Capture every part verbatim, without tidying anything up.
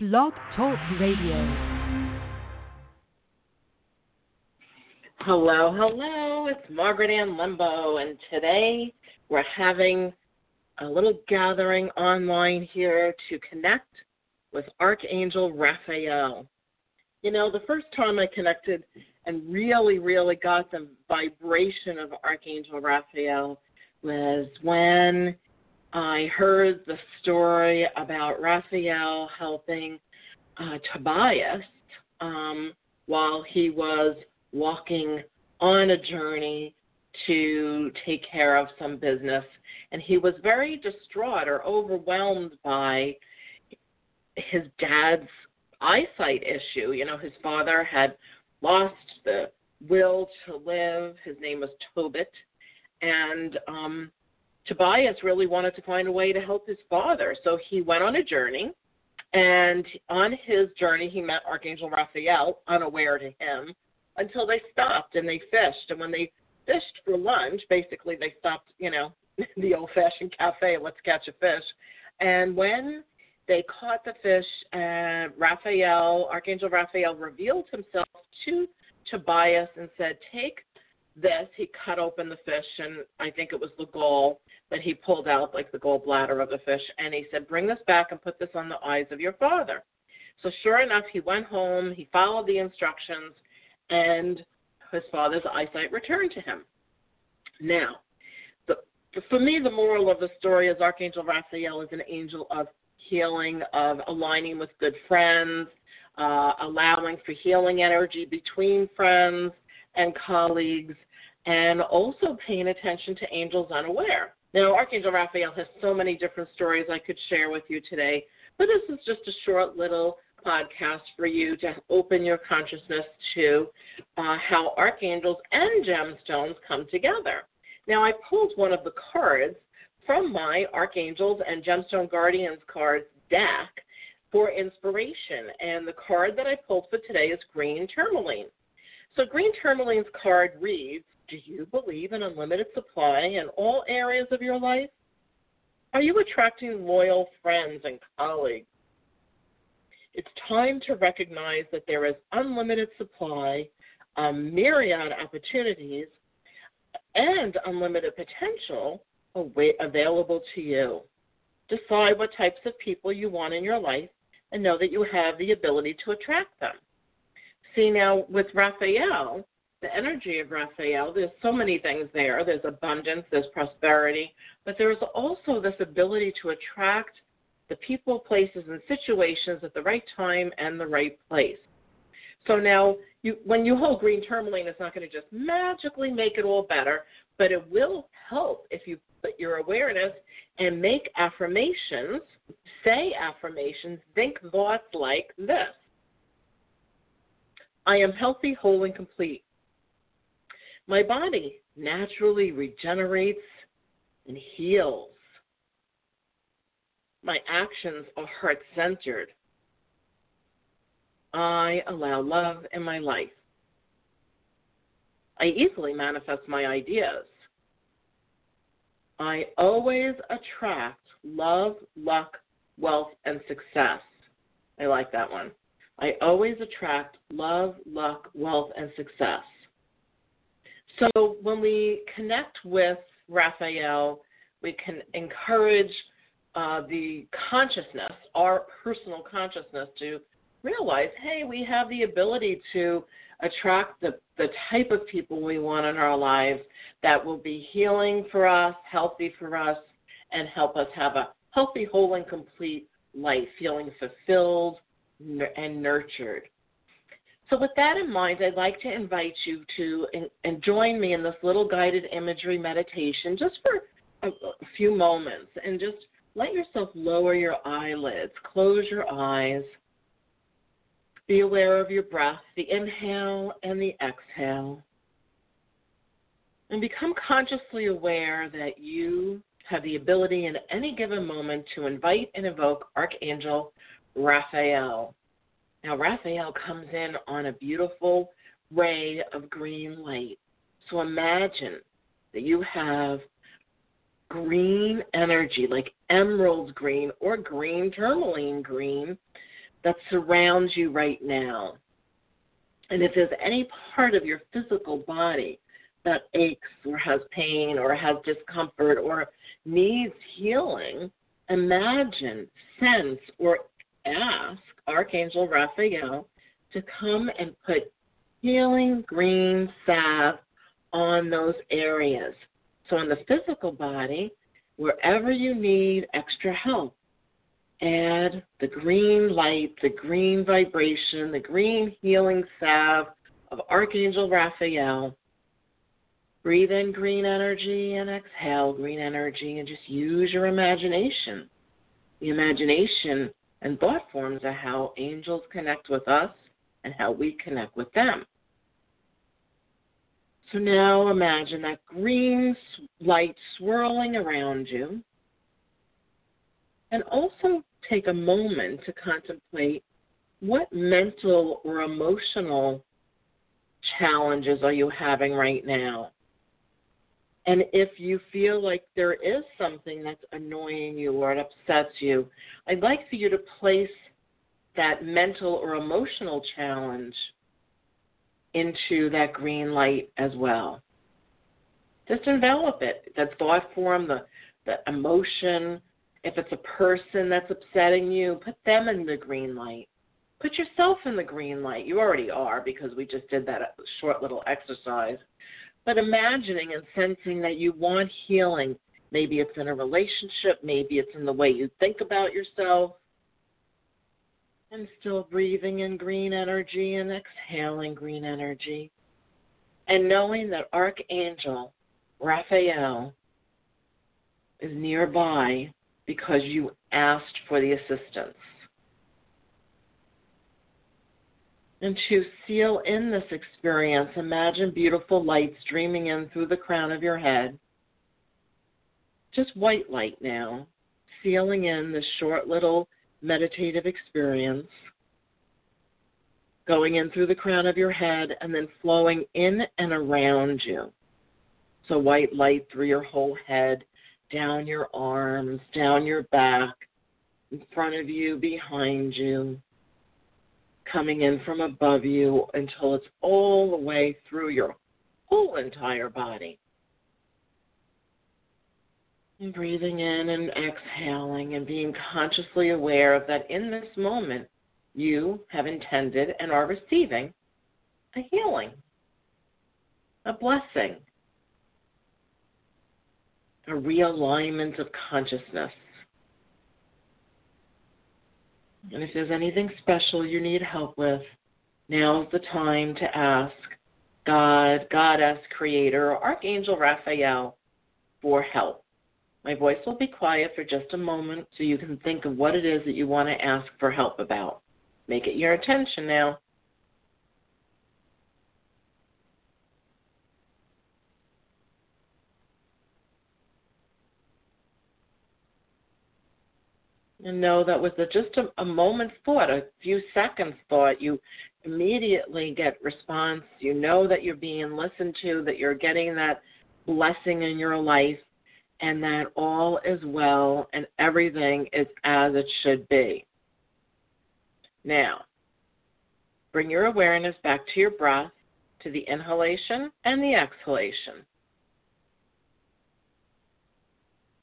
Blog Talk Radio. Hello, hello. It's Margaret Ann Lembo, and today we're having a little gathering online here to connect with Archangel Raphael. You know, the first time I connected and really, really got the vibration of Archangel Raphael was when I heard the story about Raphael helping uh, Tobias um, while he was walking on a journey to take care of some business. And he was very distraught or overwhelmed by his dad's eyesight issue. You know, his father had lost the will to live. His name was Tobit. And um Tobias really wanted to find a way to help his father, so he went on a journey, and on his journey he met Archangel Raphael, unaware to him, until they stopped and they fished. And when they fished for lunch, basically they stopped, you know, the old-fashioned cafe, let's catch a fish. And when they caught the fish, uh, Raphael, Archangel Raphael revealed himself to Tobias and said, take this. He cut open the fish, and I think it was the gall that he pulled out, like the gallbladder of the fish, and he said, bring this back and put this on the eyes of your father. So sure enough, he went home, he followed the instructions, and his father's eyesight returned to him. Now, the, for me, the moral of the story is Archangel Raphael is an angel of healing, of aligning with good friends, uh, allowing for healing energy between friends and colleagues, and also paying attention to angels unaware. Now, Archangel Raphael has so many different stories I could share with you today, but this is just a short little podcast for you to open your consciousness to uh, how archangels and gemstones come together. Now, I pulled one of the cards from my Archangels and Gemstone Guardians cards deck for inspiration, and the card that I pulled for today is Green Tourmaline. So Green Tourmaline's card reads, do you believe in unlimited supply in all areas of your life? Are you attracting loyal friends and colleagues? It's time to recognize that there is unlimited supply, a myriad opportunities, and unlimited potential available to you. Decide what types of people you want in your life and know that you have the ability to attract them. See, now, with Raphael, the energy of Raphael, there's so many things there. There's abundance, there's prosperity, but there's also this ability to attract the people, places, and situations at the right time and the right place. So now, you, when you hold Green Tourmaline, it's not going to just magically make it all better, but it will help if you put your awareness and make affirmations, say affirmations, think thoughts like this. I am healthy, whole, and complete. My body naturally regenerates and heals. My actions are heart-centered. I allow love in my life. I easily manifest my ideas. I always attract love, luck, wealth, and success. I like that one. I always attract love, luck, wealth, and success. So when we connect with Raphael, we can encourage uh, the consciousness, our personal consciousness, to realize, hey, we have the ability to attract the, the type of people we want in our lives that will be healing for us, healthy for us, and help us have a healthy, whole, and complete life, feeling fulfilled and nurtured. So with that in mind, I'd like to invite you to in, and join me in this little guided imagery meditation just for a, a few moments, and just let yourself lower your eyelids, close your eyes, be aware of your breath, the inhale and the exhale, and become consciously aware that you have the ability in any given moment to invite and evoke Archangel Raphael. Now, Raphael comes in on a beautiful ray of green light. So imagine that you have green energy, like emerald green or green tourmaline green, that surrounds you right now. And if there's any part of your physical body that aches or has pain or has discomfort or needs healing, imagine, sense, or ask Archangel Raphael to come and put healing green salve on those areas. So in the physical body, wherever you need extra help, add the green light, the green vibration, the green healing salve of Archangel Raphael. Breathe in green energy and exhale green energy, and just use your imagination. The imagination and thought forms are how angels connect with us and how we connect with them. So now imagine that green light swirling around you, and also take a moment to contemplate what mental or emotional challenges are you having right now. And if you feel like there is something that's annoying you or it upsets you, I'd like for you to place that mental or emotional challenge into that green light as well. Just envelop it. That thought form, the, the emotion. If it's a person that's upsetting you, put them in the green light. Put yourself in the green light. You already are, because we just did that short little exercise. But imagining and sensing that you want healing. Maybe it's in a relationship. Maybe it's in the way you think about yourself. And still breathing in green energy and exhaling green energy. And knowing that Archangel Raphael is nearby because you asked for the assistance. And to seal in this experience, imagine beautiful light streaming in through the crown of your head. Just white light now, sealing in this short little meditative experience, going in through the crown of your head and then flowing in and around you. So white light through your whole head, down your arms, down your back, in front of you, behind you, coming in from above you until it's all the way through your whole entire body. And breathing in and exhaling and being consciously aware of that in this moment you have intended and are receiving a healing, a blessing, a realignment of consciousness. And if there's anything special you need help with, now's the time to ask God, Goddess, Creator, or Archangel Raphael for help. My voice will be quiet for just a moment so you can think of what it is that you want to ask for help about. Make it your intention now. And know that with a, just a, a moment's thought, a few seconds thought, you immediately get response. You know that you're being listened to, that you're getting that blessing in your life, and that all is well and everything is as it should be. Now, bring your awareness back to your breath, to the inhalation and the exhalation.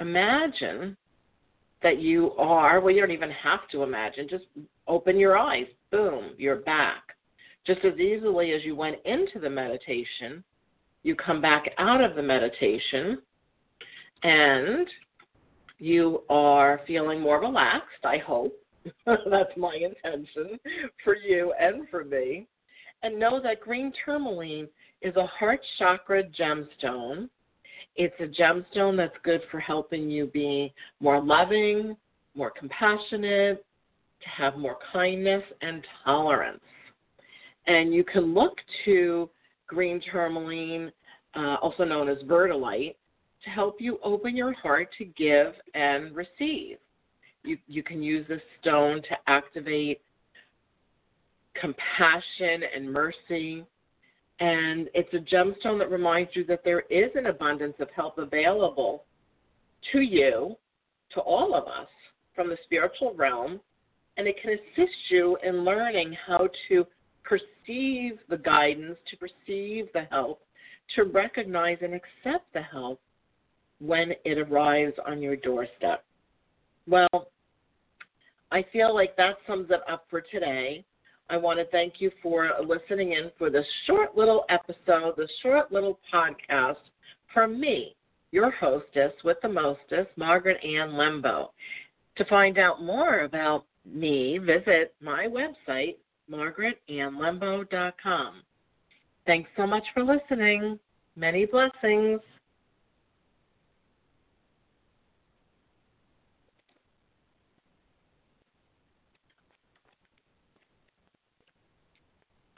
Imagine that you are, well, you don't even have to imagine, just open your eyes, boom, you're back. Just as easily as you went into the meditation, you come back out of the meditation, and you are feeling more relaxed, I hope. That's my intention for you and for me. And know that green tourmaline is a heart chakra gemstone. It's a gemstone that's good for helping you be more loving, more compassionate, to have more kindness and tolerance. And you can look to green tourmaline, uh, also known as verdelite, to help you open your heart to give and receive. You, you can use this stone to activate compassion and mercy. And it's a gemstone that reminds you that there is an abundance of help available to you, to all of us, from the spiritual realm, and it can assist you in learning how to perceive the guidance, to perceive the help, to recognize and accept the help when it arrives on your doorstep. Well, I feel like that sums it up for today. I want to thank you for listening in for this short little episode, this short little podcast from me, your hostess with the mostess, Margaret Ann Lembo. To find out more about me, visit my website, Margaret Ann Lembo dot com. Thanks so much for listening. Many blessings.